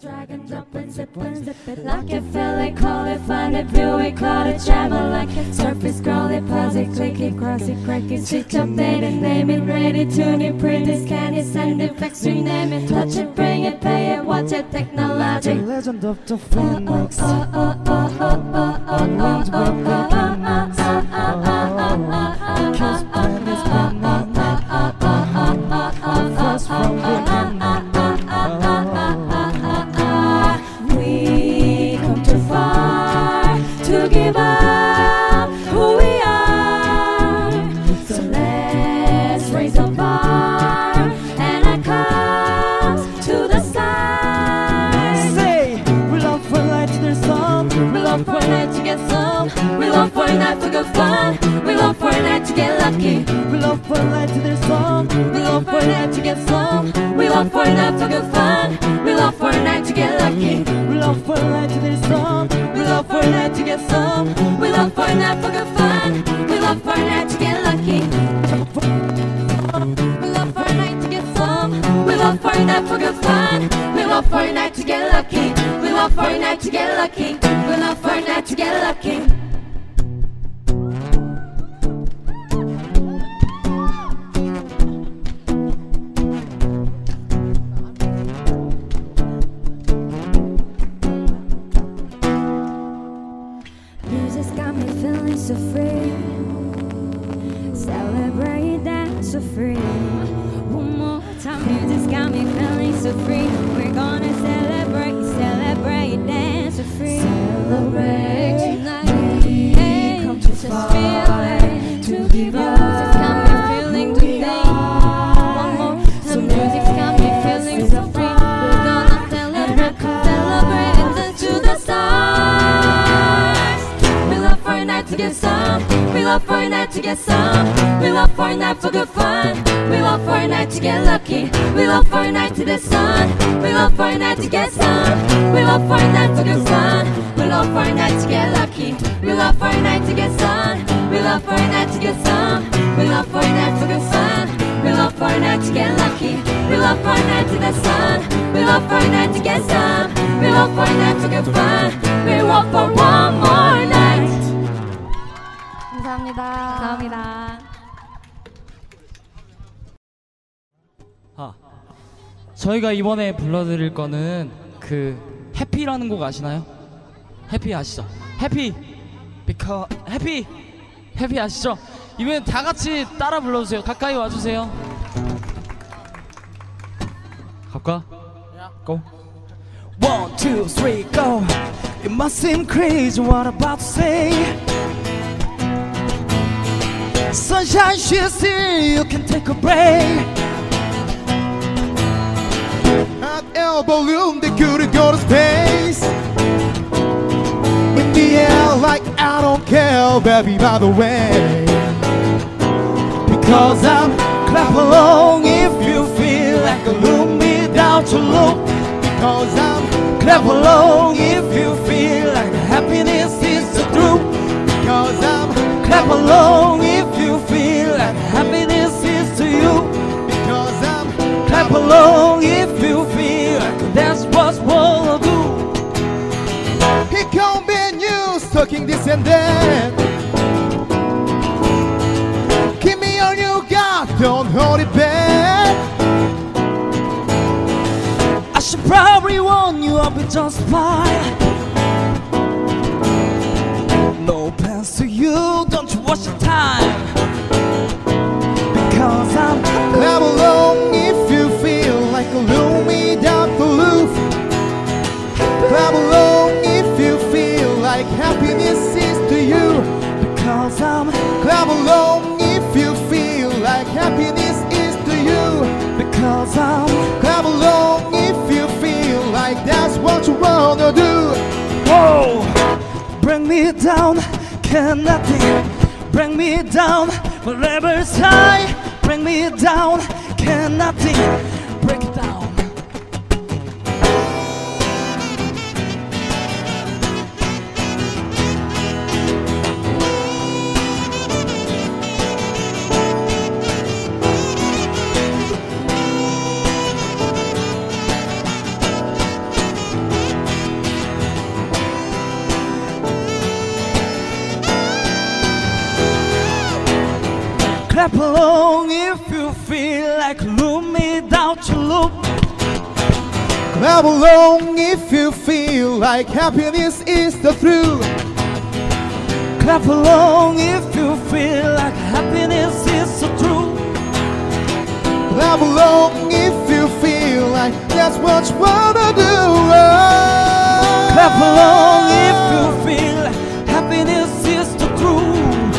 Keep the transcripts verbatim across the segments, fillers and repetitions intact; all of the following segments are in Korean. Drag and drop and zip and zip it like it, feel it, call it, find it, view it, call it, travel like it, surf it, scroll it, pause it, click it, cross it, crack it, switch up, date it, name it, read it, tune it, print it, scan it, send it, fax, rename it, touch it, bring it, pay it, watch it, technology. The legend of the Phoenix. Oh oh oh oh oh oh oh oh oh. We love for a night to get some. We love for a night to get some. We love for a night to get fun. We love for a night to get lucky. We love for a night to get some. We love for a night to get some. We love for a night to get fun. We love for a night to get lucky. We love for a night to get some. We love for a night to get fun. We love for a night to get lucky. We love for a night to get lucky. We love for a night to get lucky. So free, celebrate that, so free. One more time, music's got me feeling so free. We're gonna celebrate, celebrate that, so free. Celebrate tonight, we hey, come to just far, feel it, to give up. Music's got me feeling the thing. One more time, so music's got me feeling so free. We're gonna celebrate, celebrate that to the stars. We love for a night to get some. We love for a night for good fun. We love for a night to get lucky. We love for a night to the sun. We love for a night to get some. We love for a night for good fun. We love for a night to get lucky. We love for a night to get sun. We love for a night to get some. We love for a night for good fun. We love for a night to get lucky. We love for a night to the sun. We love for a night to get some. We love for a night for good fun. We love for one more night. 감사합니다. 감사합니다. 아, 저희가 이번에 불러드릴 거는 그 해피라는 곡 아시나요? 해피 아시죠? 해피! 비커 해피! 해피 아시죠? 이번엔 다 같이 따라 불러주세요. 가까이 와주세요. 갈까? Go. One, two, three, go. It must seem crazy what I'm about to say. Sunshine, she's here, you can take a break. At elbow room, they couldn't go to space. In the air, like I don't care, baby, by the way. Because I'm clap along if you feel like a little bit down to look. Because I'm clap along if you feel like the happiness is the truth. Because I'm clap along if you feel like happiness is to you. Because I'm clap along if you feel like that's what we'll do. He can't be news talking this and that. Give me all you got, don't hold it back. I should probably warn you, I'll be just fine. No plans to you, don't you waste your time. Because I'm clap along if you feel like a loon without the roof. Clap along if you feel like happiness is to you. Because I'm clap along if you feel like happiness is to you. Because I'm clap along if you feel like that's what you wanna do. Whoa! Bring me down, can nothing. Bring me down, forever it's high. Bring me down, can nothing. Break it down. clap along if you feel like a room without a loop. Clap along if you feel like happiness is the truth. Clap along if you feel like happiness is the truth. Clap along if you feel like that's what you wanna do. Oh. Clap along if you feel like happiness is the truth.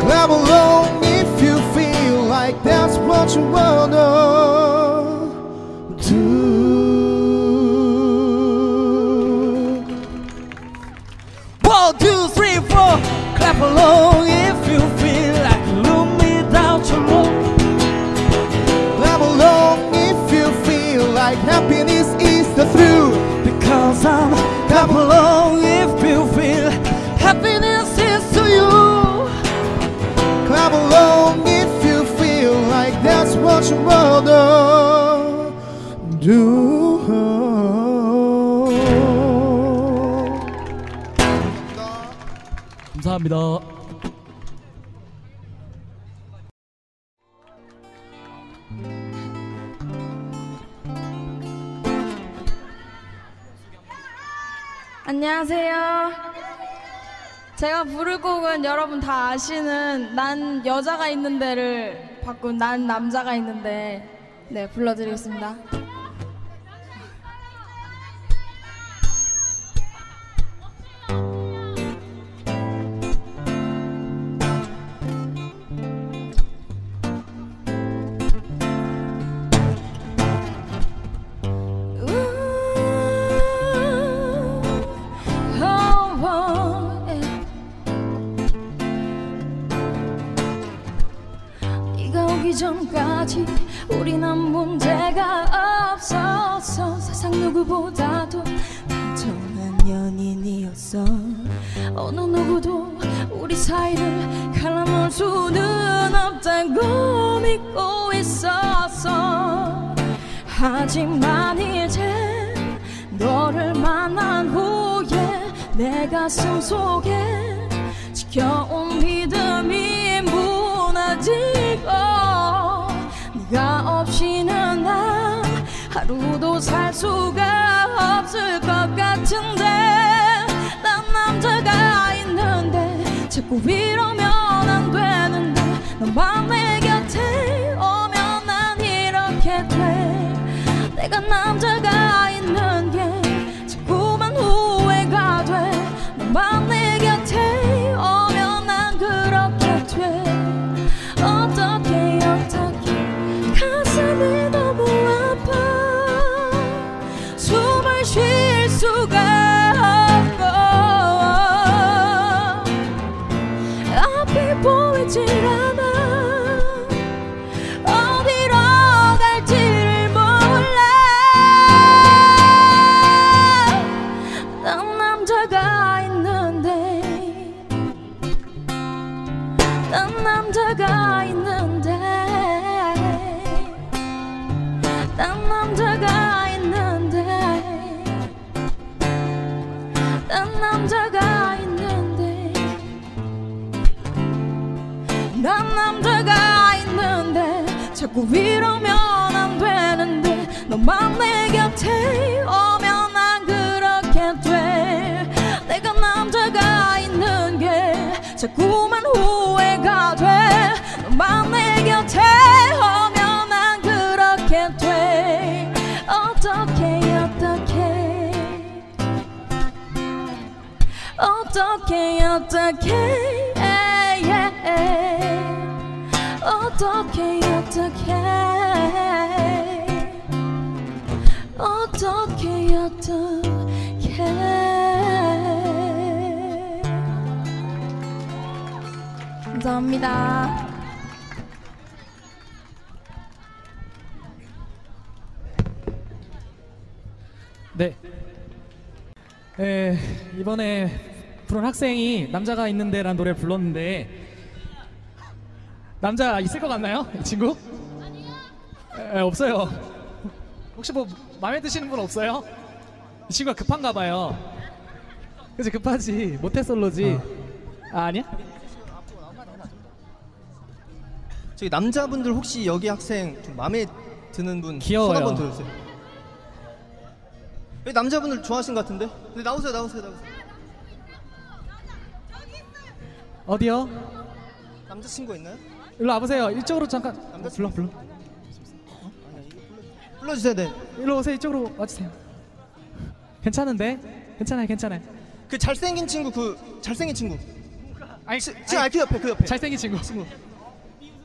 Clap along if you feel like that's what you wanna do. One, two, three, four. Clap along if you feel like a room without a roof. Like happiness is the truth. Because I'm clap along if you feel happiness is to you. Clap along if you feel like that's what you wanna do. 감사합니다. 안녕하세요. 제가 부를 곡은 여러분 다 아시는 난 여자가 있는 데를 바꾼 난 남자가 있는데 네 불러드리겠습니다. 전까지 우린 아무 문제가 없었어. 세상 누구보다도 다정한 연인이었어. 어느 누구도 우리 사이를 갈라놓을 수는 없다고 믿고 있었어. 하지만 이제 너를 만난 후에 내 가슴 속에 지켜온 믿음이 무너지고 네가 없이는 나 하루도 살 수가 없을 것 같은데 난 남자가 있는데 자꾸 이러면 안 되는데 너만 내 곁에 오면 난 이렇게 돼. 내가 남자가 있는 게 자꾸만 후회가 돼. 너만 내 곁에 오면 난 그렇게 돼. 어떻게 어떻게 가슴이 너무 아파 숨을 쉴 수가 없고 앞이 보이지 않아 어디로 갈지를 몰라. 난 남자가 있는데 난 남자가 있는데 난 남자가 있는데 난 남자가 있는데 난 남자가 있는데 자꾸 이러면 안 되는데 너만 내 곁에 오면 안 그렇게 돼. 내가 남자가 있는 게 자꾸만 후회가 돼. 너만 내 곁에 오면 돼. 어떻게 어떻게 어떻게 어떻게 어떻게 어떻게 어떻게 어떻게. 감사합니다. 네. 에, 이번에 부른 학생이 남자가 있는데 라는 노래를 불렀는데 남자 있을 것 같나요? 이 친구? 에, 없어요. 혹시 뭐 마음에 드시는 분 없어요? 이 친구가 급한가 봐요. 그치 급하지. 모태솔로지. 어. 아, 아니야? 저기 남자분들 혹시 여기 학생 좀 마음에 드는 분 손 한번 들어주세요. 여기 남자분들 좋아하신 것 같은데? 근데 나오세요, 나오세요, 나오세요. 어디요? 남자친구 있나요? 일로 와보세요. 이쪽으로 잠깐. 어, 불러, 불러. 어? 불러주세요, 네. 일로 오세요. 이쪽으로 와주세요. 괜찮은데? 괜찮아요, 괜찮아요. 그 잘생긴 친구, 그 잘생긴 친구. 아니, 지, 지금 아니, 그 옆에, 그 옆에. 잘생긴 친구. 친구.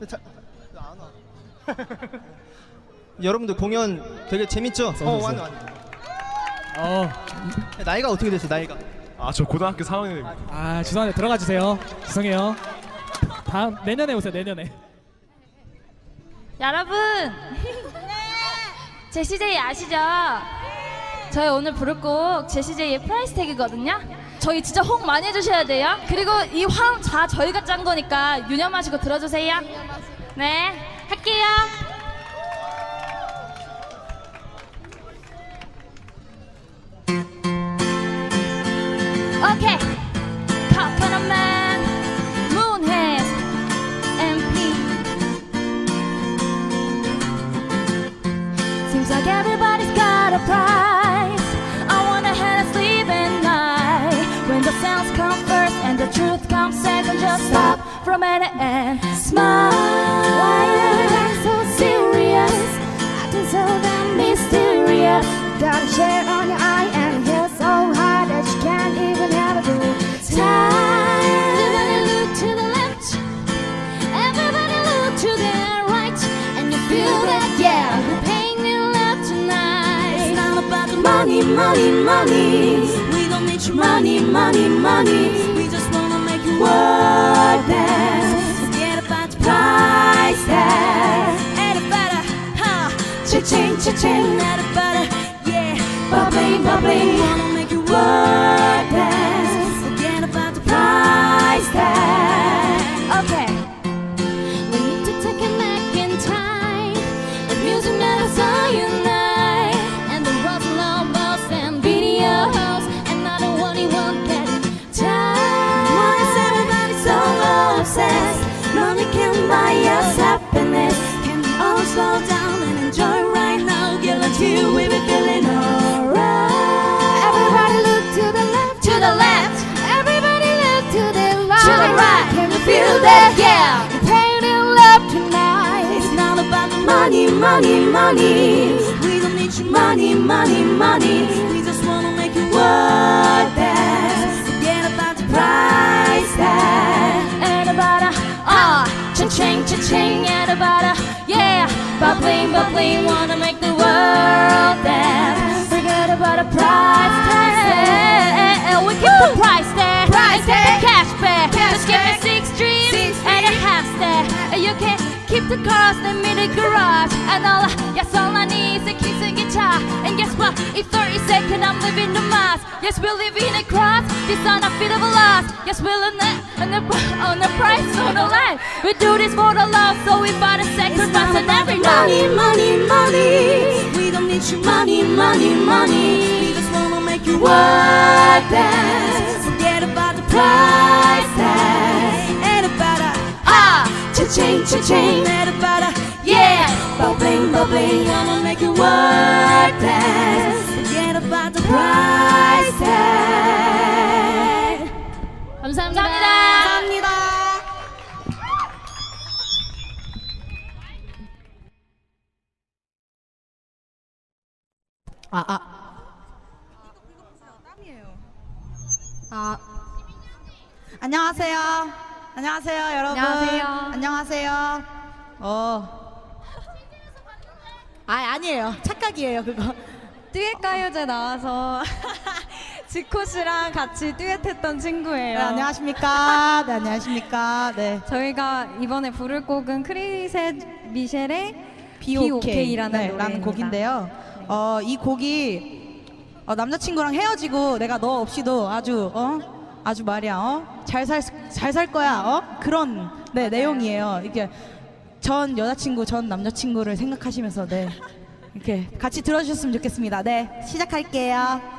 자, 안 와. 여러분들 공연 되게 재밌죠? 어, 완전 완전. 어, 나이가 어떻게 됐어요? 나이가? 아, 저 고등학교 사 학년입니다. 아, 죄송한데 들어가 주세요. 죄송해요. 다음 내년에 오세요. 내년에. 여러분, 제시제이 아시죠? 저희 오늘 부를 곡 제시제이의 프라이스 태그거든요. 저희 진짜 홍 많이 해주셔야 돼요. 그리고 이 화음 다 저희가 짠 거니까 유념 하시고 들어주세요. 네, 할게요. 오케이. Couple of men, moon haze, and pee. Seems like everybody's got a price. I wanna have a sleeping night. When the sounds come first and the truth comes second, just stop for a minute and smile. Why are they so serious? Acting so damn mysterious. Got a shade on your eye and you're so high that you can't even have a good time. Everybody look to the left, everybody look to the right, and you feel that, yeah, we're paying in love tonight. It's not about the money, money, money. We don't need your money, money, money. We just wanna make you work dance. Forget about the price tag. Ain't about a ha, cha-ching, cha-ching. Not about a bubbling, bubbling, wanna make you work dance. Forget about the price tag. Okay, we need to take it back in time. The music matters all unite, and the world's long balls and videos, and not a one in one get tired. Why is everybody so obsessed? Money can buy us happiness. Can we all slow down and enjoy right now? Guarantee we be feeling all. Feel that, yeah, we're paying in love tonight. It's not about the money, money, money. We don't need your money, money, money. We just wanna make you work that. Forget about the price tag. Ain't about a ah, cha-ching, cha-ching. Ain't about a yeah, bubbling, bubbling. Wanna make the world dance. Forget about a price tag. We keep the price tag. Price tag, cash back. Just give me six dreams and a half stack. You can keep the cars in the garage. And all I, yes, all I need is a kiss and guitar. And guess what? In thirty seconds I'm living the mass. Yes, we're living a cross. This unavoidable loss. Yes, we're on the, on the, on the price for the life. We do this for the love, so we buy the sacrifice and every night. Money, money, money. We don't need your money, money, money. We just wanna make you work dance. Forget about the price tag. Ain't about a ah, cha-ching, cha-ching. Ain't about a yeah, bubbling, bubbling. Wanna make you work dance. Forget about the price tag. 감사합니다. 감사합니다. 아, 아. 아, 안녕하세요. 안녕하세요, 여러분. 안녕하세요. 안녕하세요. 어. 아, 아니에요. 착각이에요, 그거. 듀엣가요제 나와서 지코 씨랑 같이 듀엣했던 친구예요. 네, 안녕하십니까. 네, 안녕하십니까. 네. 저희가 이번에 부를 곡은 크리셋 미셸의 비오케이라는 네, 라는 곡인데요. 네. 어, 이 곡이 어, 남자친구랑 헤어지고 내가 너 없이도 아주 어 아주 말이야 어 잘 살 잘 살 거야 어 그런 네 내용이에요. 이게 전 여자친구 전 남자친구를 생각하시면서 네 이렇게 같이 들어주셨으면 좋겠습니다. 네, 시작할게요.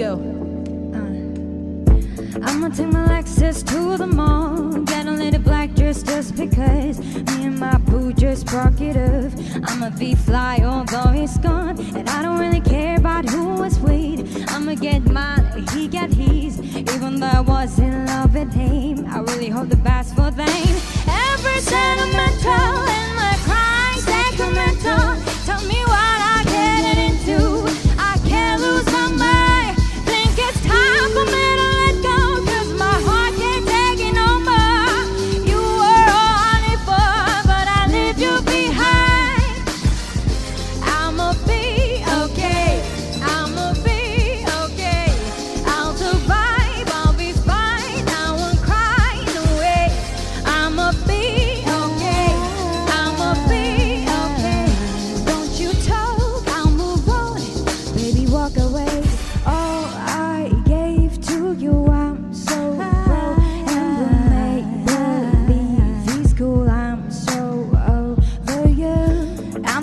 go. Uh, I'ma take my Lexus to the mall. Got a little black dress just because. Me and my boo just broke it up. I'ma be fly although he's gone. And I don't really care about who is with. I'ma get mine, he got his. Even though I was in love with him, I really hope the best for them. Every sentimental in my crying sacramental. Tell me why.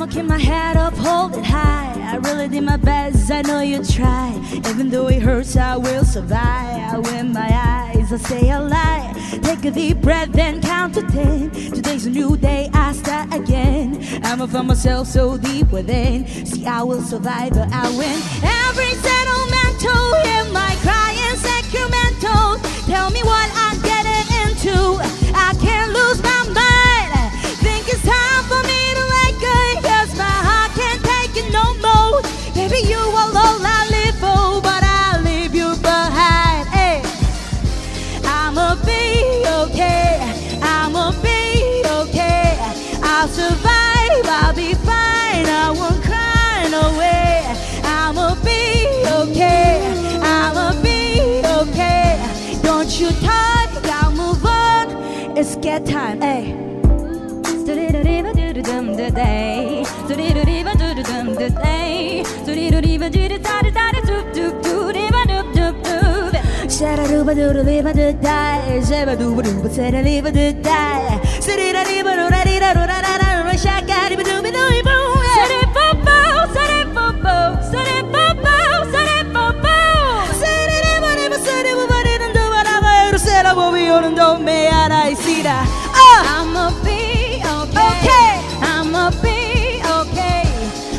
Keep my head up, hold it high. I really did my best, I know you try. Even though it hurts, I will survive. I win my eyes, I stay alive. Take a deep breath and count to ten. Today's a new day, I start again. I'm up for myself so deep within. See, I will survive, but I win. Every sentimental in my crying sacramental. Tell me what I'm getting into. I can't lose my mind. Think it's time for me to let go. Baby, you are all I live for, but I'll leave you behind. Hey, I'ma be okay, I'ma be okay. I'll survive, I'll be fine, I won't cry no way. I'ma be okay, I'ma be okay. Don't you talk, I'll move on, it's get time. Hey. Today, today, today, today, today, today, today, today, today, I'ma be okay.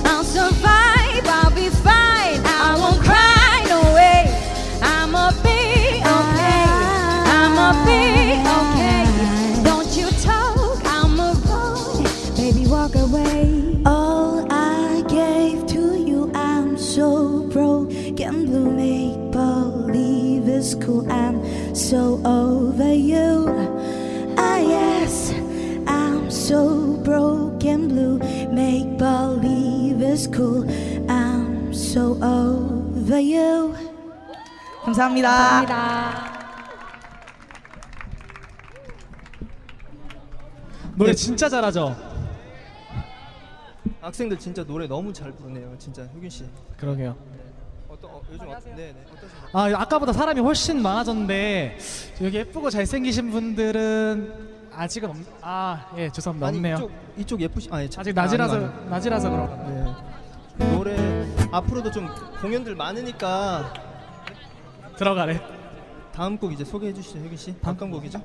I'll survive, I'll be fine, I won't cry no way. I'ma be okay, I'ma be okay. Don't you talk, I'ma roll. Baby, walk away. All I gave to you, I'm so broke. Getting blue, make believe is cool. I'm so over you. Ah yes, I'm so broken blue, make believe is cool. I'm so over you. 감사합니다. 감사합니다. 노래 진짜 잘하죠? 학생들 진짜 노래 너무 잘 부르네요, 진짜 효균 씨. 그러게요. 어떤 어, 요즘 어떤 네, 네. 아, 아까보다 사람이 훨씬 많아졌는데 여기 예쁘고 잘생기신 분들은 아직은 없... 아, 예, 죄송합니다. 아니, 없네요. 이쪽, 이쪽 예쁘시... 아, 예, 아직 낮이라서, 아니, 아니. 낮이라서 그런... 네. 노래... 앞으로도 좀 공연들 많으니까... 들어가래. 다음 곡 이제 소개해 주시죠, 혜균 씨. 다음, 다음 곡이죠?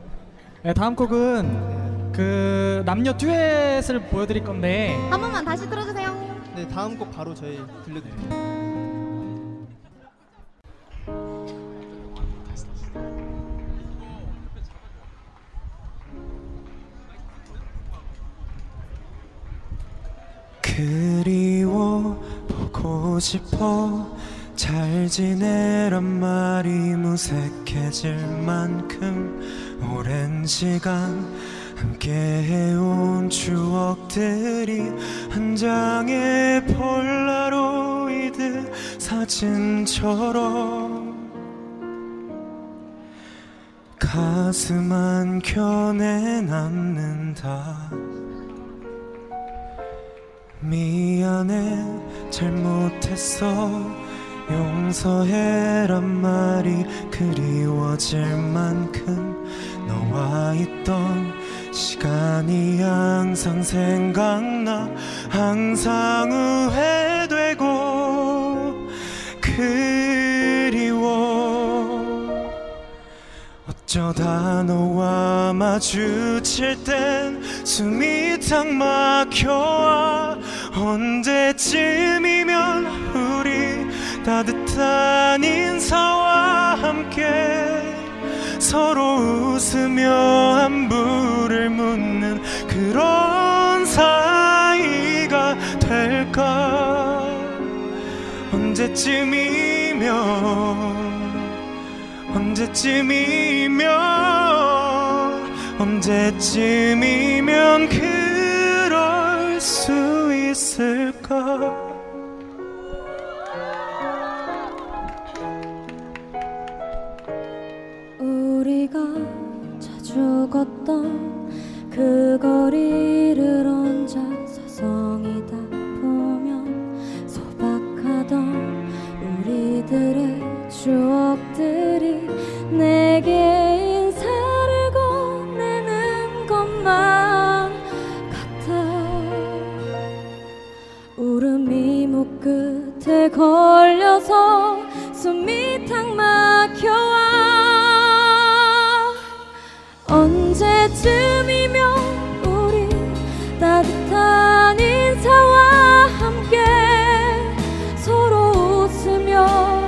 네, 다음 곡은 그... 남녀 듀엣을 보여드릴 건데... 한 번만 다시 들어주세요. 네, 다음 곡 바로 저희 들려드릴게요. 그리워 보고 싶어 잘 지내란 말이 무색해질 만큼 오랜 시간 함께해온 추억들이 한 장의 폴라로이드 사진처럼 가슴 한켠에 남는다. 미안해 잘못했어 용서해란 말이 그리워질 만큼 너와 있던 시간이 항상 생각나. 항상 후회되고 그리워 어쩌다 너와 마주칠 땐 숨이 탁 막혀와 언제쯤이면 우리 따뜻한 인사와 함께 서로 웃으며 안부를 묻는 그런 사이가 될까. 언제쯤이면 언제쯤이면 언제쯤이면 그럴 수 있을까. 우리가 자주 걷던 그 거리를 혼자 서성이다 보면 소박하던 우리들의 추억들이 내게 인사를 건네는 것만 같아. 울음이 목 끝에 걸려서 숨이 탁 막혀와 언제쯤이면 우리 따뜻한 인사와 함께 서로 웃으며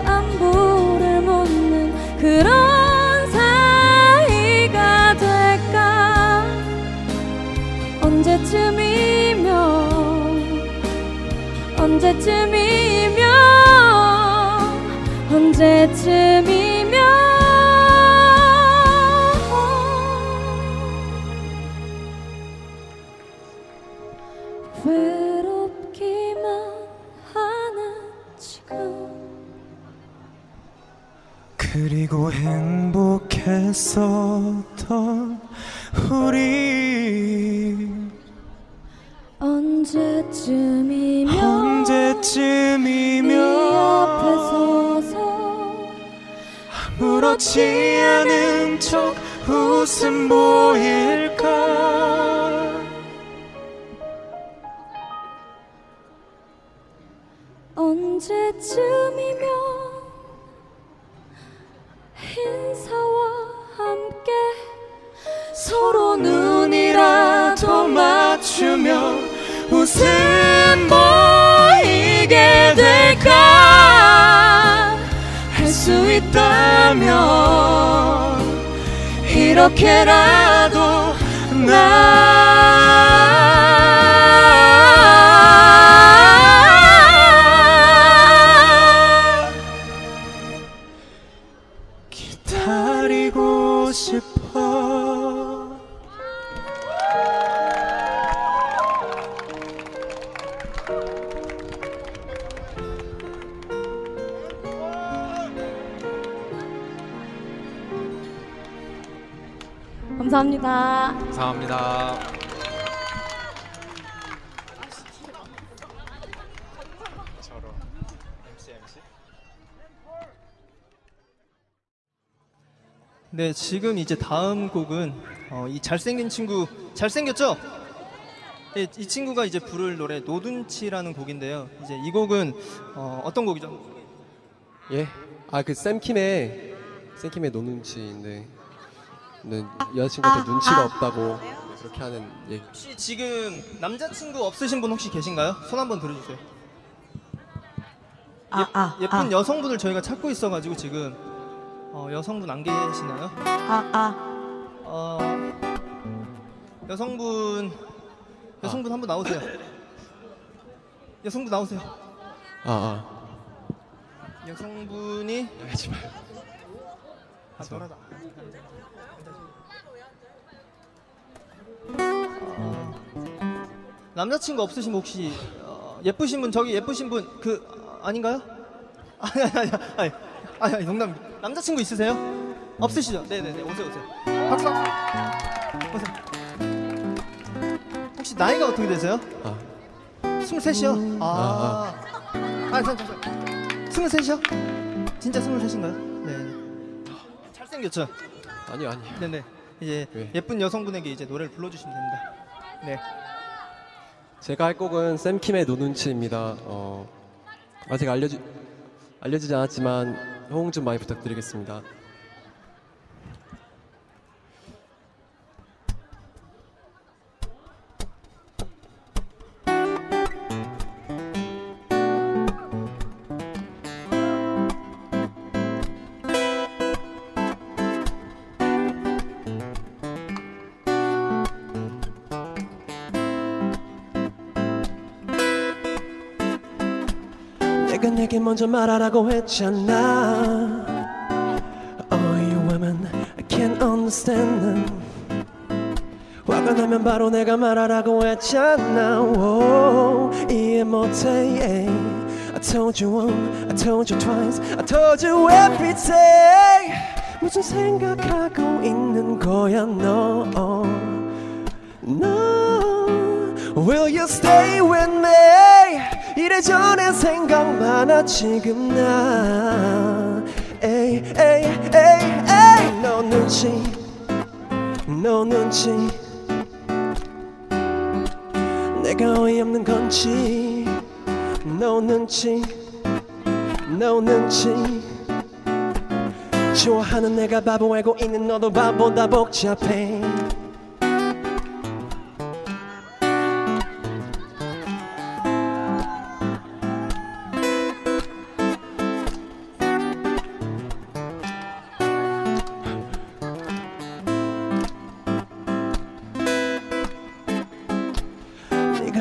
그런 사이가 될까. 언제쯤이면 언제쯤이면 언제쯤이면 외롭기만 하는 지금. 그리고 행복했었던 우리 언제쯤이면 언제쯤이면 네 앞에 서서 아무렇지 않은 척 웃음 보일까. 언제쯤이면 인사와 함께 서로 눈이라도 맞추며 웃음 보이게 될까. 할 수 있다면 이렇게라도 나 기다리고 싶어. 감사합니다. 감사합니다. 네, 지금 이제 다음 곡은 어, 이 잘생긴 친구, 잘생겼죠? 네, 이 친구가 이제 부를 노래 노둔치라는 곡인데요. 이제 이 곡은 어, 어떤 곡이죠? 예, 아 그 샘킴의 샘킴의 노둔치인데 여자친구한테 아, 눈치가 아, 없다고 그렇게 하는. 예. 혹시 지금 남자친구 없으신 분 혹시 계신가요? 손 한번 들어주세요. 아, 예, 아, 예쁜 아. 여성분을 저희가 찾고 있어가지고 지금. 어, 여성분 안 계시나요? 아, 아. 어, 여성분, 여성분 아. 한번 나오세요. 여성분 나오세요. 아, 아. 여성분이. 하지 마요. 아, 너라도. 어, 남자친구 없으신 분 혹시 어, 예쁘신 분 저기 예쁘신 분 그 아닌가요? 아니 아니 아니 아니 아니 농담. 남자친구 있으세요? 없으시죠? 네네네. 오세요 오세요. 박수 박수. 오세요. 혹시 나이가 어떻게 되세요? 아 스물셋이요? 아 아니 잠시만요. 스물셋이요? 진짜 스물셋인가요? 네네. 잘생겼죠? 아니요 아니요. 네네. 이제 왜? 예쁜 여성분에게 이제 노래를 불러주시면 됩니다. 네. 제가 할 곡은 샘킴의 노눈치입니다. 어 아직 알려주 알려지지 않았지만 호응 좀 많이 부탁드리겠습니다. 네가 내게 먼저 말하라고 했잖아. All you women, I can't understand them. 화가 나면 바로 내가 말하라고 했잖아. Oh, 이해 못해. I told you once, I told you twice, I told you every day. 무슨 생각하고 있는 거야 너? No, will you stay with me? 이래저래 생각 많아 지금 나. 에이 에이 에이 에이 너 눈치 너 눈치 내가 어이없는 건지 너 눈치 너 눈치 좋아하는 내가 바보 알고 있는 너도 바보다 복잡해.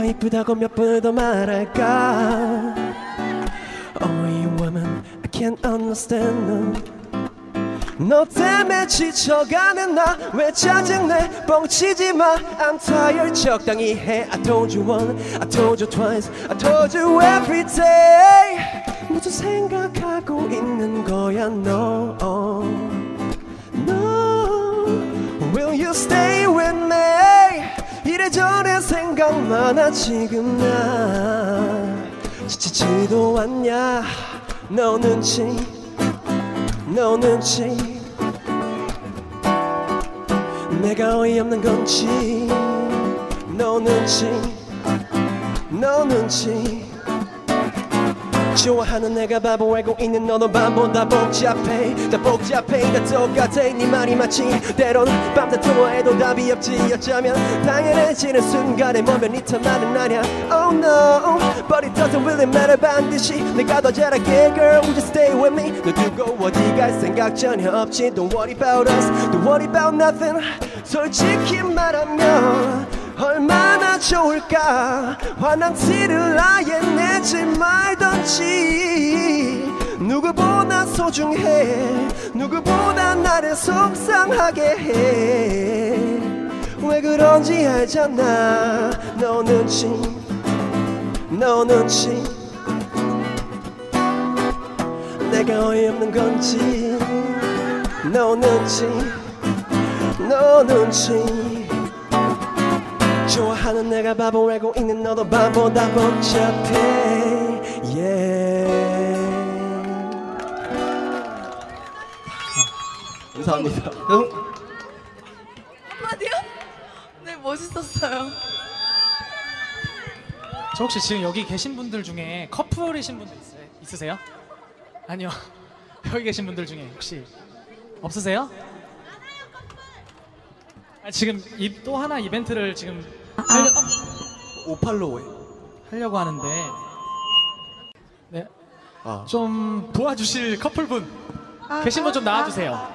이쁘다고 몇 번을 더 말할까? Oh, you women, I can't understand them. 너 때문에 지쳐가는 나 왜 짜증내? 뻥치지 마. I'm tired. 적당히 해. I told you once, I told you twice, I told you every day. 모두 생각하고 있는 거야 너. No. No, will you stay with me? 이래저래 생각 많아 지금 나 지치지도 않냐 너 눈치 너 눈치 내가 어이없는 건지 너 눈치 너 눈치 좋아하는 내가 바보 알고 있는 너도 바보다 복잡해 다 복잡해 다 똑같아 네 말이 마치 때론 밤 다 통화해도 답이 없지 어쩌면 당연해지는 순간에 뭐면 네 탓만은 나냐. Oh no but it doesn't really matter 반드시 내가 더 잘할게 girl would you stay with me 너 두고 어디 갈 생각 전혀 없지 don't worry about us don't worry about nothing 솔직히 말하면 얼마나 좋을까 화난 티를 아예 내지 말던지 누구보다 소중해 누구보다 나를 속상하게 해 왜 그런지 알잖아 너 눈치 너 눈치 내가 어이없는 건지 너 눈치 너 눈치 좋아하는 내가 바보 알고 있는 너도 바보다 복잡해. Yeah. 감사합니다. 한마디요? 네, 멋있었어요. 저 혹시 지금 여기 계신 분들 중에 커플이신 분들 있으세요? 아니요. 여기 계신 분들 중에 혹시 없으세요? 아, 지금 이, 또 하나 이벤트를 지금 하려, 오팔로에 하려고 하는데 네, 아. 좀 도와주실 커플분 아, 계신 분 좀 나와주세요. 아, 아, 아, 아.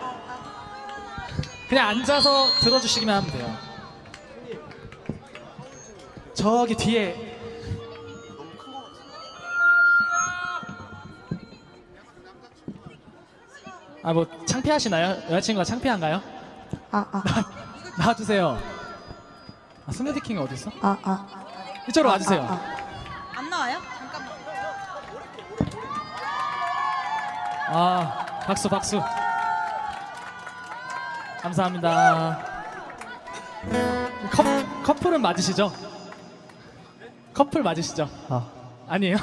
그냥 앉아서 들어주시기만 하면 돼요. 저기 뒤에 너무 큰 거 같은데. 아, 뭐 창피하시나요? 여자친구가 창피한가요? 아, 아. 나와주세요. 아, 스매디킹이 어딨어? 아, 아. 이쪽으로 아, 와주세요. 아, 아. 안 나와요? 잠깐만. 아, 박수, 박수. 감사합니다. 컵, 커플은 맞으시죠? 커플 맞으시죠? 아. 아니에요?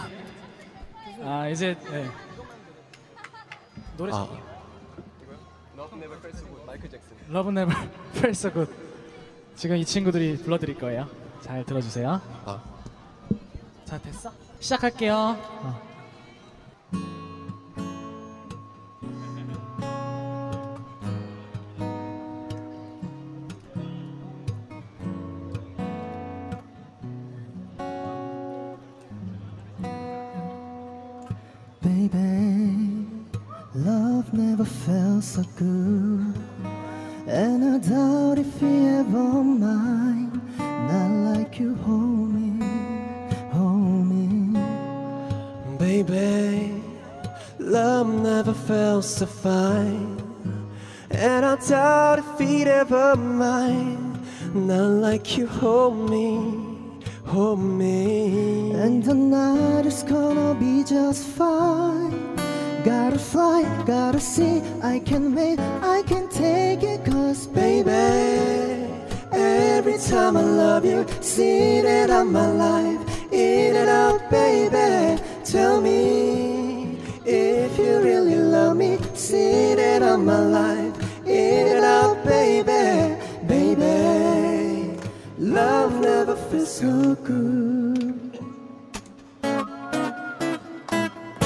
아, 이제, 네. 노래 잘 아. Love never felt so good, Michael Jackson. Love never felt so good. 지금 이 친구들이 불러드릴 거예요. 잘 들어주세요. 아. 자, 됐어? 시작할게요. 아. Never felt so good, and I doubt if he ever mine. Not like you, hold me, hold me, baby. so fine, and I doubt if he'd ever mind. Not like you hold me, hold me. And the night is gonna be just fine. Gotta fly, gotta see, I can make, I can take it. Cause baby, every time I love you, see that I'm my life. Eat it up, baby, tell me if you really love me. See that I'm my life. Eat it up, baby, baby. Love never feels so good.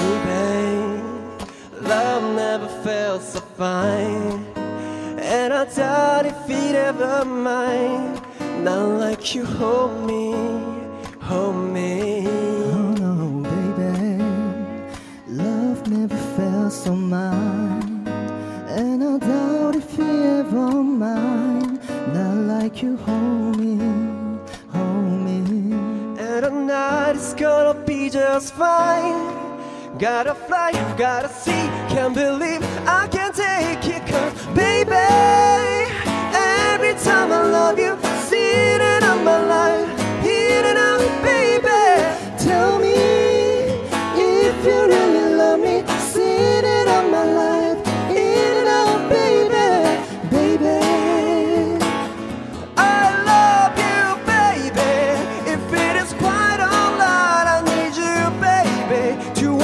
Baby, love never felt so fine, and I doubt if it ever mine. Not like you hold me, hold me. Oh no, baby, love never felt so mine, and I doubt if it ever mine. Not like you hold me, hold me. And the night is gonna be just fine. Gotta fly, gotta see, can't believe I can take it. Cause baby, every time I love you, see it in all my life. Heat it up, baby, tell me if you really love me. See it in all my life. Heat it up, baby, baby, I love you, baby. If it is quite all night, I need you, baby.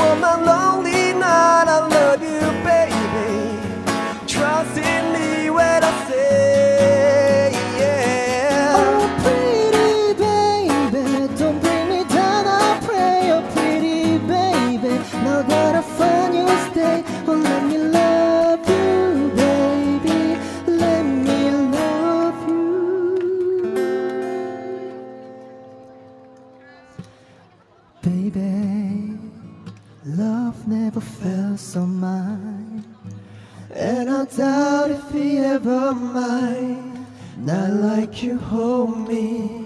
On my lonely night, I love you, baby. Trust in me when I say, yeah. Oh, pretty baby, don't bring me down, I pray. Oh, pretty baby, now gotta find you a stay. Oh, let me love you, baby. Let me love you, baby. Love never felt so mine, and I doubt if he ever mine. Not like you hold me,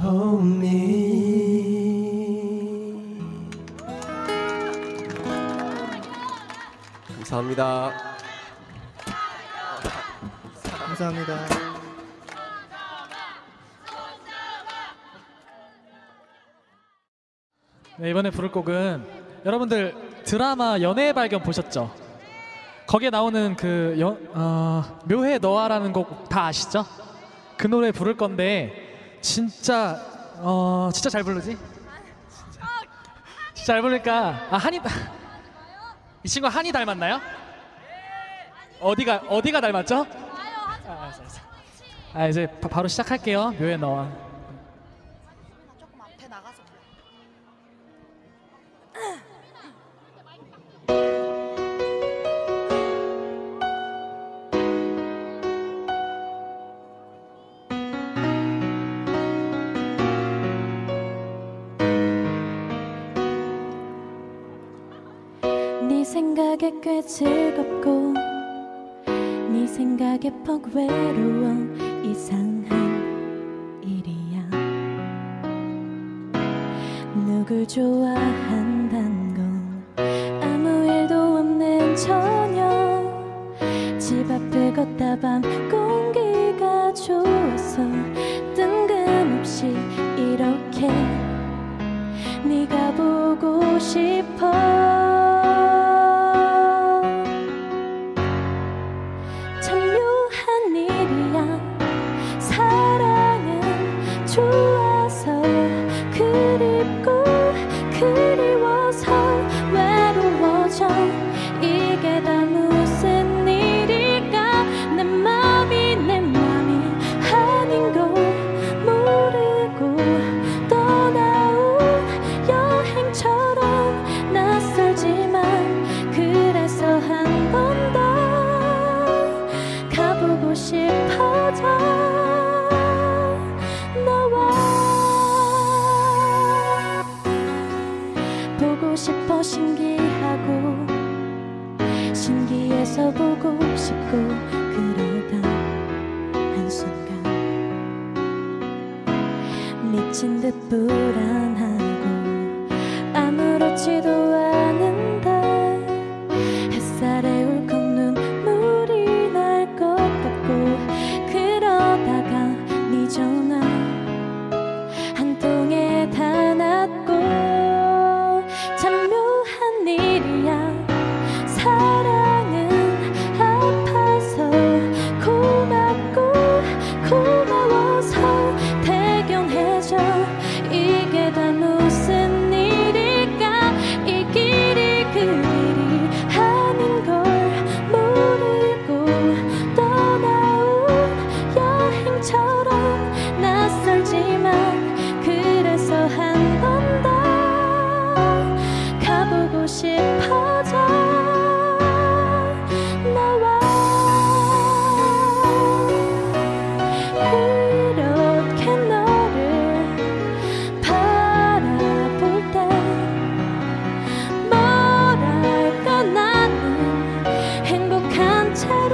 hold me. 감사합니다. 감사합니다. 네, 이번에 부를 곡은 여러분들 드라마 연애의 발견 보셨죠? 거기에 나오는 그 여, 어, 묘해 너와라는 곡 다 아시죠? 그 노래 부를 건데 진짜 어 진짜 잘 부르지? 진짜 잘 부르니까 아 한이 이 친구 한이 닮았나요? 어디가 어디가 닮았죠? 아, 아 이제 바, 바로 시작할게요. 묘해 너와. 생각에 꽤 즐겁고 네 생각에 퍽 외로워 이상한 일이야. 누굴 좋아한단 건 아무 일도 없는 저녁. 집 앞을 걷다 밤 공기가 좋아서 뜬금없이 이렇게 네가 보고 싶어. 불안하고 아무렇지도 않은데 햇살에 처럼 낯설지만 그래서 한 번 더 가보고 싶어져 나와 그렇게 너를 바라볼 때 뭐랄까 나는 행복한 채로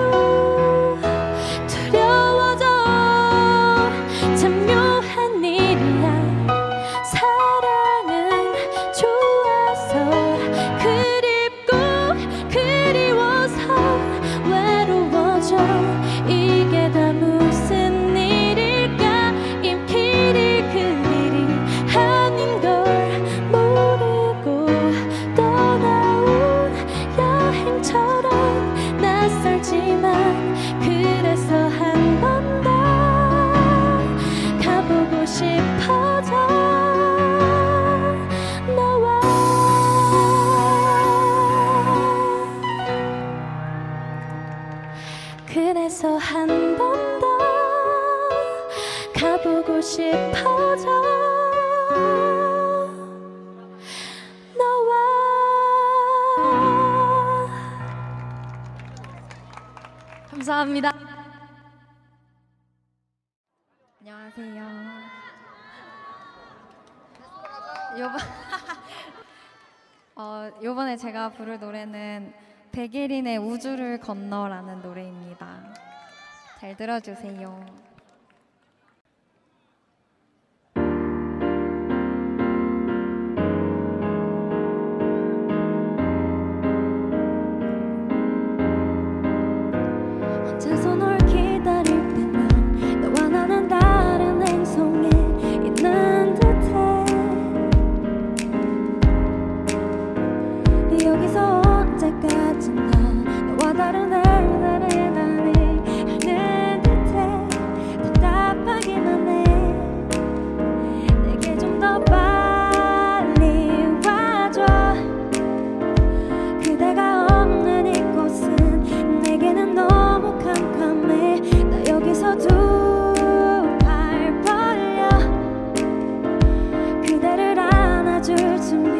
그래서 한 번 더 가보고 싶어져 너와 감사합니다. 안녕하세요. 요번 어, 요번에 제가 부를 노래는 백일인의 우주를 건너라는 노래입니다. 잘 들어주세요. 언제서 널 기다릴 때면 너와 나는 다른 행성에 있는 듯해 여기서 언제까지 나 너와 다른 날들의 밤이 흐르는 듯해 답답하기만 해 내게 좀 더 빨리 와줘 그대가 없는 이곳은 내게는 너무 캄캄해 나 여기서 두 팔 벌려 그대를 안아줄 준비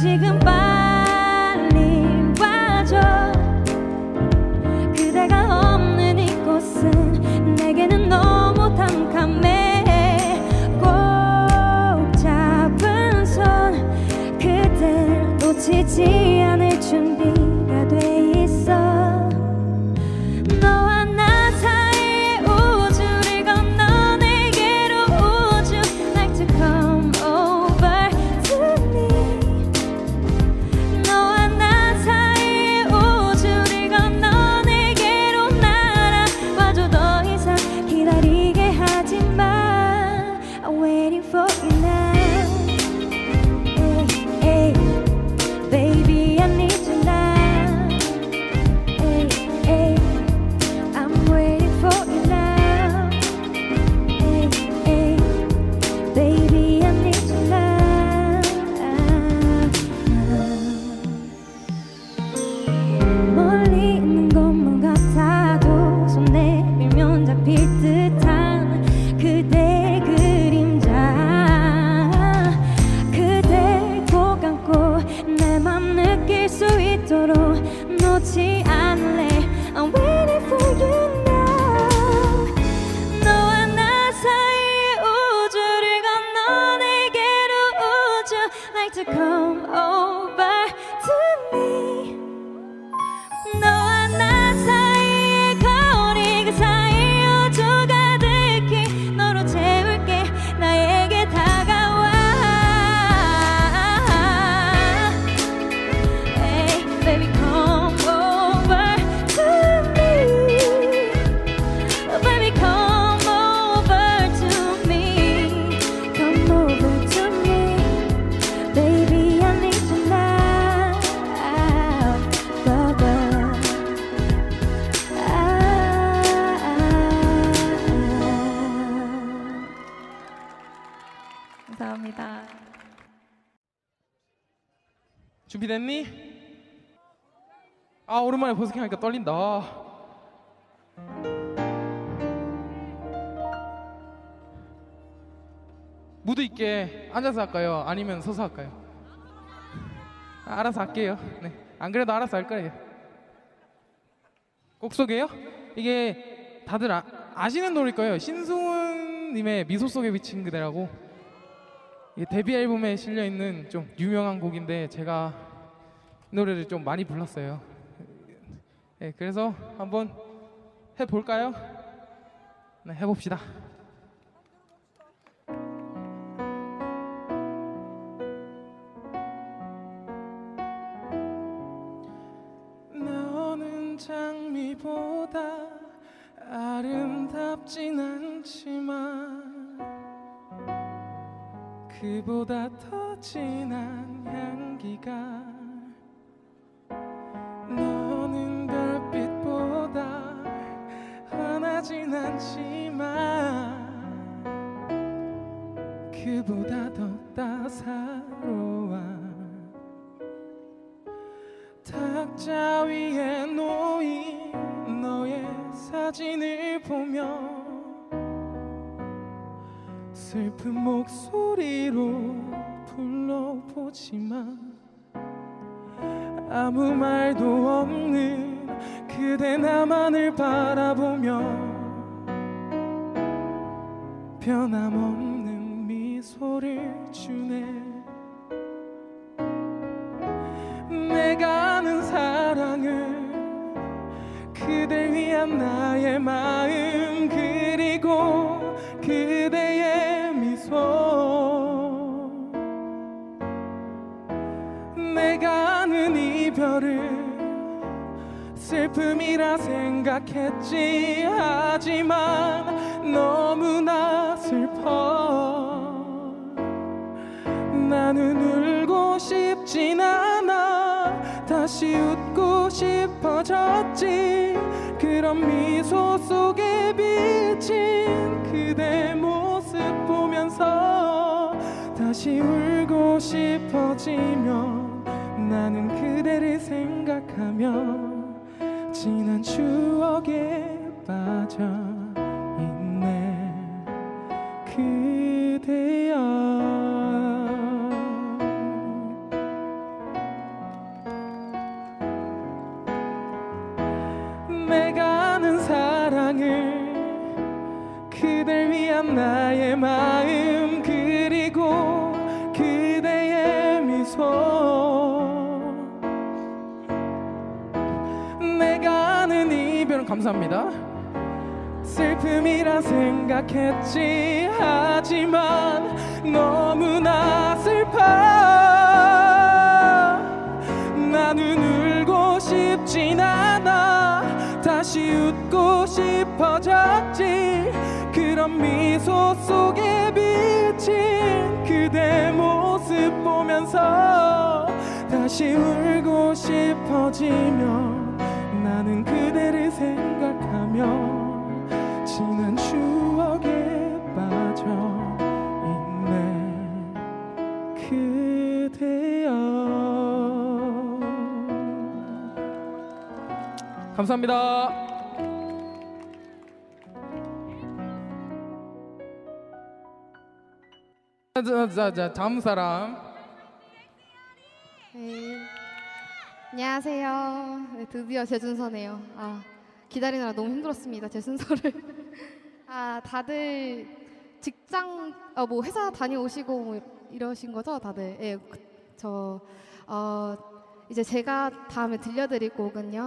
지금 빨리 와줘 그대가 없는 이곳은 내게는 너무 캄캄해 꼭 잡은 손 그댈 놓치지 않을 준비가 돼 있어 놓지 않을래 I'm waiting for you now 너와 나 사이의 우주를 건너 내게로 우주 Like to come over to me 너와 나 사이의 거리 그 사이 우주가 들키 너로 채울게 나에게 다가와 Hey baby come over to me Baby come over to me Come over to me Baby I need you now Bubba 감사합니다. 준비됐니? 아 오랜만에 버스킹하니까 떨린다. 무드 있게 앉아서 할까요? 아니면 서서 할까요? 아, 알아서 할게요. 네, 안 그래도 알아서 할 거예요. 곡 소개요? 이게 다들 아, 아시는 노래일 거예요. 신승훈님의 미소 속에 비친 그대라고 이게 데뷔 앨범에 실려 있는 좀 유명한 곡인데 제가 이 노래를 좀 많이 불렀어요. 네, 그래서 한번 해볼까요? 네, 해봅시다. 너는 장미보다 아름답진 않지만 그보다 더 진한 향기가 너는 별빛보다 환하진 않지만 그보다 더 따사로워 탁자 위에 놓인 너의 사진을 보며 슬픈 목소리로 불러보지만 아무 말도 없는 그대 나만을 바라보며 변함없는 미소를 주네 내가 아는 사랑은 그댈 위한 나의 마음 그리고 그대의 미소 내가 아는 이별은 슬픔이라 생각했지 하지만 너무나 슬퍼 나는 울고 싶진 않아 다시 웃고 싶어졌지 그런 미소 속에 비친 그대 모습 보면서 다시 울고 싶어지면 나는 그대를 생각하며 지난 추억에 빠져 있네 그대여 내가 아는 사랑을 그댈 위한 나의 마음 그리고 그대의 미소 내가 아는 이별은 감사합니다 슬픔이라 생각했지 하지만 너무나 슬퍼 나는 울고 싶진 않아 다시 웃고 싶어졌지 그런 미소 속에 비친 그대 모습 보면서 다시 울고 싶어지면 나는 그대를 생각하며 지난 추억에 빠져 있네 그대여 감사합니다. 자, 자, 자, 다음 사람. 네. 안녕하세요. 네, 드디어 제 순서네요. 아, 기다리느라 너무 힘들었습니다. 제 순서를. 아, 다들 직장, 아, 뭐 회사 다녀오시고 뭐 이러신 거죠, 다들? 예, 네, 저 어, 이제 제가 다음에 들려드릴 곡은요.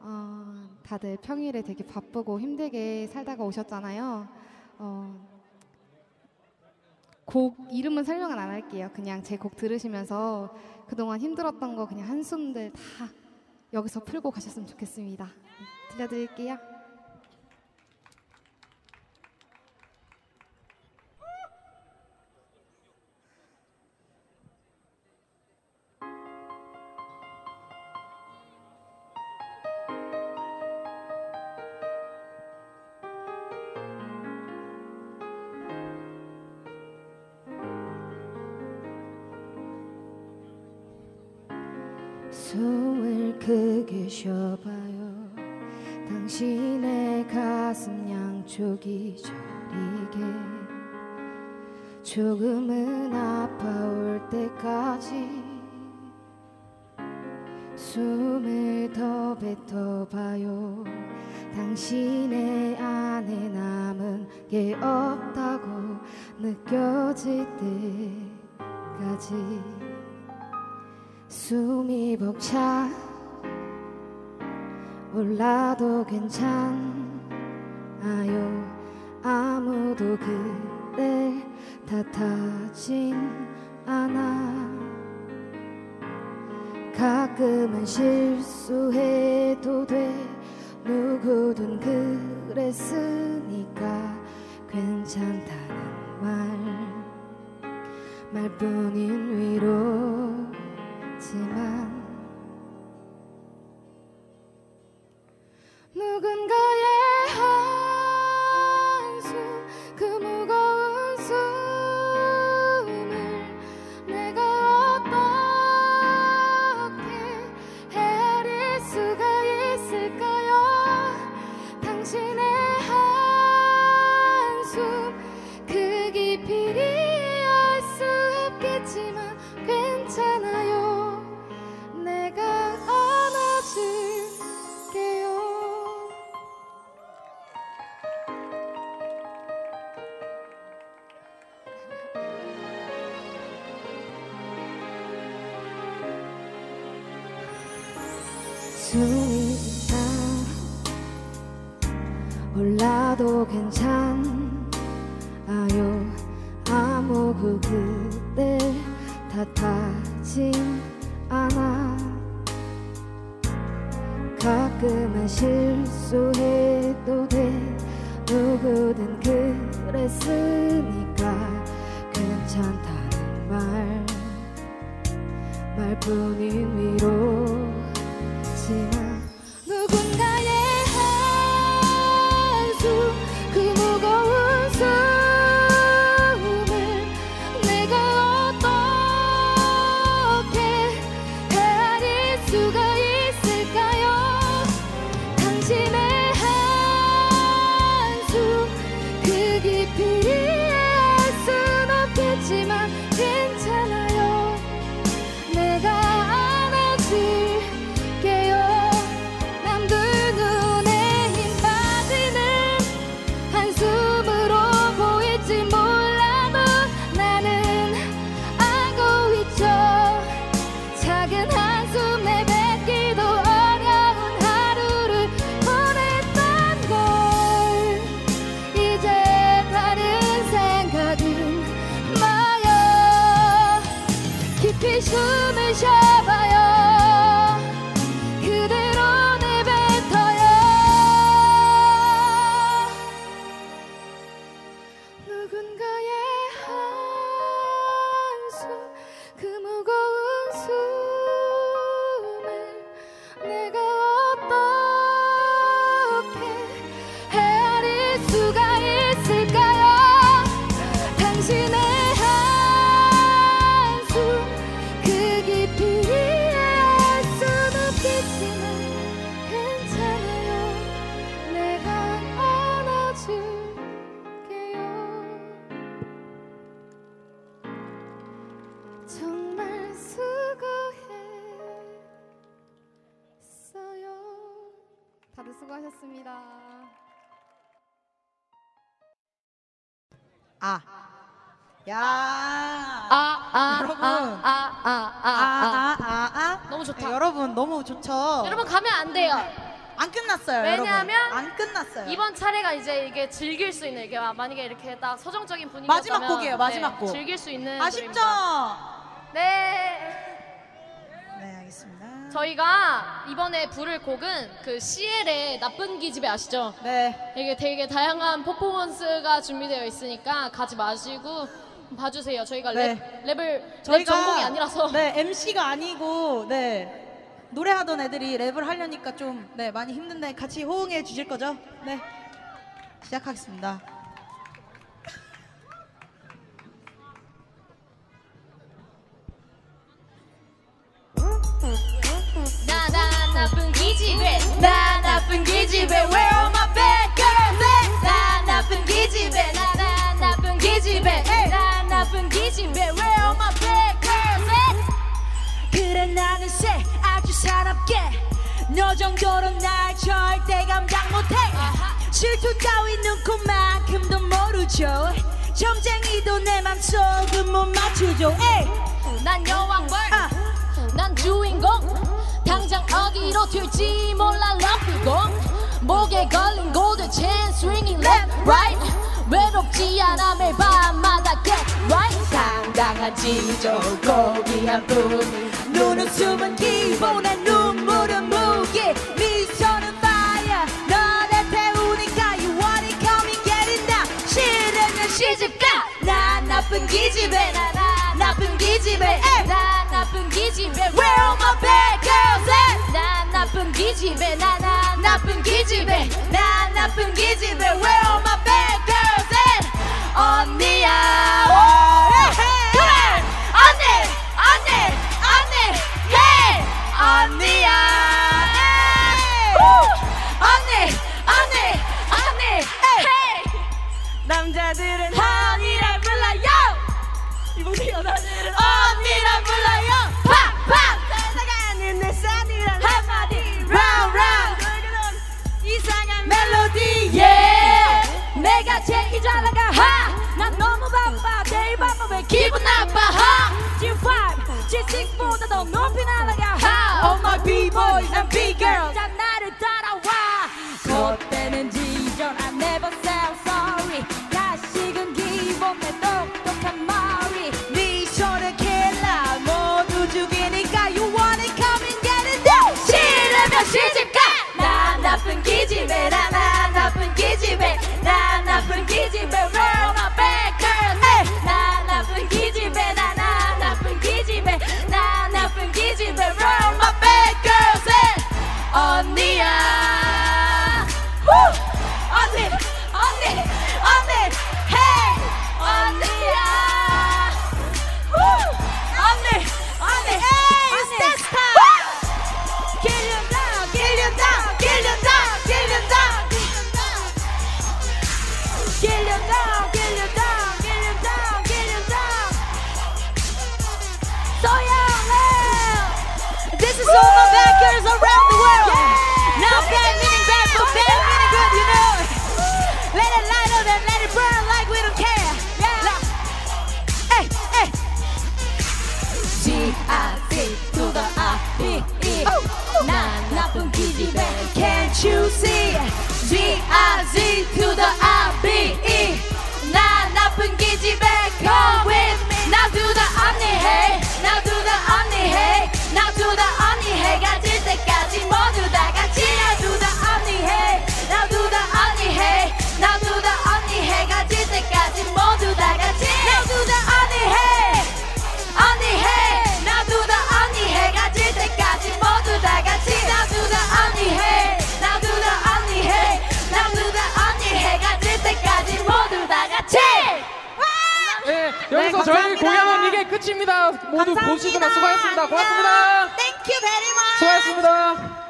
어, 다들 평일에 되게 바쁘고 힘들게 살다가 오셨잖아요. 어, 곡 이름은 설명은 안 할게요. 그냥 제 곡 들으시면서 그동안 힘들었던 거 그냥 한숨들 다 여기서 풀고 가셨으면 좋겠습니다. 들려드릴게요. 숨을 크게 쉬어봐요. 당신의 가슴 양쪽이 저리게 조금은 아파올 때까지 숨을 더 뱉어봐요. 당신의 안에 남은 게 없다고 느껴질 때까지 숨이 벅차 올라도 괜찮아요. 아무도 그댈 탓하진 않아. 가끔은 실수해도 돼. 누구든 그랬으니까 괜찮다는 말 말뿐인 위로 지만 누군가의 한숨 그 무거운 숨을 내가 어떻게 헤아릴 수가 있을까요? 당신의 한숨 그 깊이를 알 수 없겠지만 괜찮아요. 숨이 차 올라도 괜찮아요. 아무도 그댈 탓하진 않아. 가끔은 실수해도 돼. 누구든 그랬으니까 괜찮다는 말 말뿐인 위로. 누군가의 한숨 그 무거운 숨을 내가 어떻게 헤아릴 수가 있을까요? 당신의 한숨 그 깊이 알 순 없겠지만 괜찮아요. 내가 안아줄. Yeah. 다들 수고하셨습니다. 아. 야. 아, 아, 여러분. 아, 아, 아, 아, 아, 아, 아. 너무 좋다. 아, 여러분 너무 좋죠. 여러분 가면 안 돼요. 안 끝났어요. 왜냐하면 여러분. 안 끝났어요. 이번 차례가 이제 이게 즐길 수 있는, 이게 만약에 이렇게 딱 서정적인 분위기였다면 마지막 곡이에요. 마지막 곡. 네, 즐길 수 있는. 아쉽죠? 네. 네, 알겠습니다. 저희가 이번에 부를 곡은 그 씨엘의 나쁜 기집애 아시죠? 네. 이게 되게 다양한 퍼포먼스가 준비되어 있으니까 가지 마시고 봐주세요. 저희가 네. 랩, 랩을 저희가 랩 전공이 아니라서. 네, 엠씨가 아니고 네. 노래하던 애들이 랩을 하려니까 좀 네, 많이 힘든데 같이 호응해 주실 거죠? 네. 시작하겠습니다. 나 나 나쁜 기집애 나 나쁜 기집애 Where are my bad girls at? 나 나쁜 기집애 나 나 나쁜 기집애 나 나쁜 기집애 Where are my bad girls at? 그래 나는 새 아주 사납게 너 정도로 날 절대 감당 못해. 질투 따위 눈코만큼도 모르죠. 점쟁이도 내 맘속은 못 맞추죠. 에이. 난 여왕벌 아. 난 주인공 당장 어디로 튈지 몰라 럼피공 목에 걸린 골드 체인 스윙이 left right 외롭지 않아 매 밤마다 get right 상당한 지적 고귀한 뿐 눈웃음은 기본의 눈물은 무게 미소는 fire 너를 태우니까 you want it come and get it now 싫으면 시집가 난 나쁜 기집애 나 나쁜 기집애 나쁜 기집애 Where are my bad girls at? 나 나쁜 기집애 나 나 나쁜 기집애 나 나쁜 기집애 Where are my bad girls at? 언니야 Come on! 언니! 언니! 언니! Hey! 언니야 언니! 언니! 언니! Hey! 남자들은 언니라 불러요 이번에 여자들은 언니라 불러요 내가 제일 잘나가 하! 난 너무 바빠 제일 바빠 왜 기분 나빠 하! 지 오 오 지 식스보다 더 높이 날아가 하! All my b-boys and b-girls 다 나를 따라와 그때는 지전 I never say sorry 야식은 기본 내 똑똑한 머리 미소를 킬러 모두 죽이니까 You want it come and get it now 싫으면 시집가! 나 나쁜 기집애 나 나쁜 기집애 나 나쁜 기집애 Where are my bad girls at? 나 나쁜 기집애 나 나 나쁜 기집애 나 나쁜 기집애 Where are my bad girls at? 언니야 Woo! 언니 언니 언니 Hey! 언니야 Woo! 언니 언니 Hey! It's this time! Get him down! Get him down! Get him down! Get him down! Get him down, get him down, get him down, get him down. So yeah, this is Woo! All my bad girls around the world. Yeah! Now bad meaning bad, but bad meaning good, you know. Let it light up and let it burn like we don't care. Yeah. Hey, hey. G I C to the R E E. 난 나쁜 기집애, can't you see? G I Z to the R B E 나 나쁜 기집애 Come with me Now do the 언니 hey Now do the 언니 hey Now do the 언니 hey 가질 때까지 모두 다 같이 Now do the 언니 hey Now do the 언니 hey Now do the 언니 hey 가질 때까지 모두 다 같이 Now do the 언니 hey 언니 hey Now do the 언니 hey 가질 때까지 모두 다 같이 Now do the 언니 hey Now do the 언니 hey Now do the 언니 해가 질 때까지 모두 다 같이. 네, 여기서 네, 저희 공연은 이게 끝입니다. 모두 감사합니다. 보시느라 수고하셨습니다. 고맙습니다. 땡큐 베리머치. 수고하셨습니다.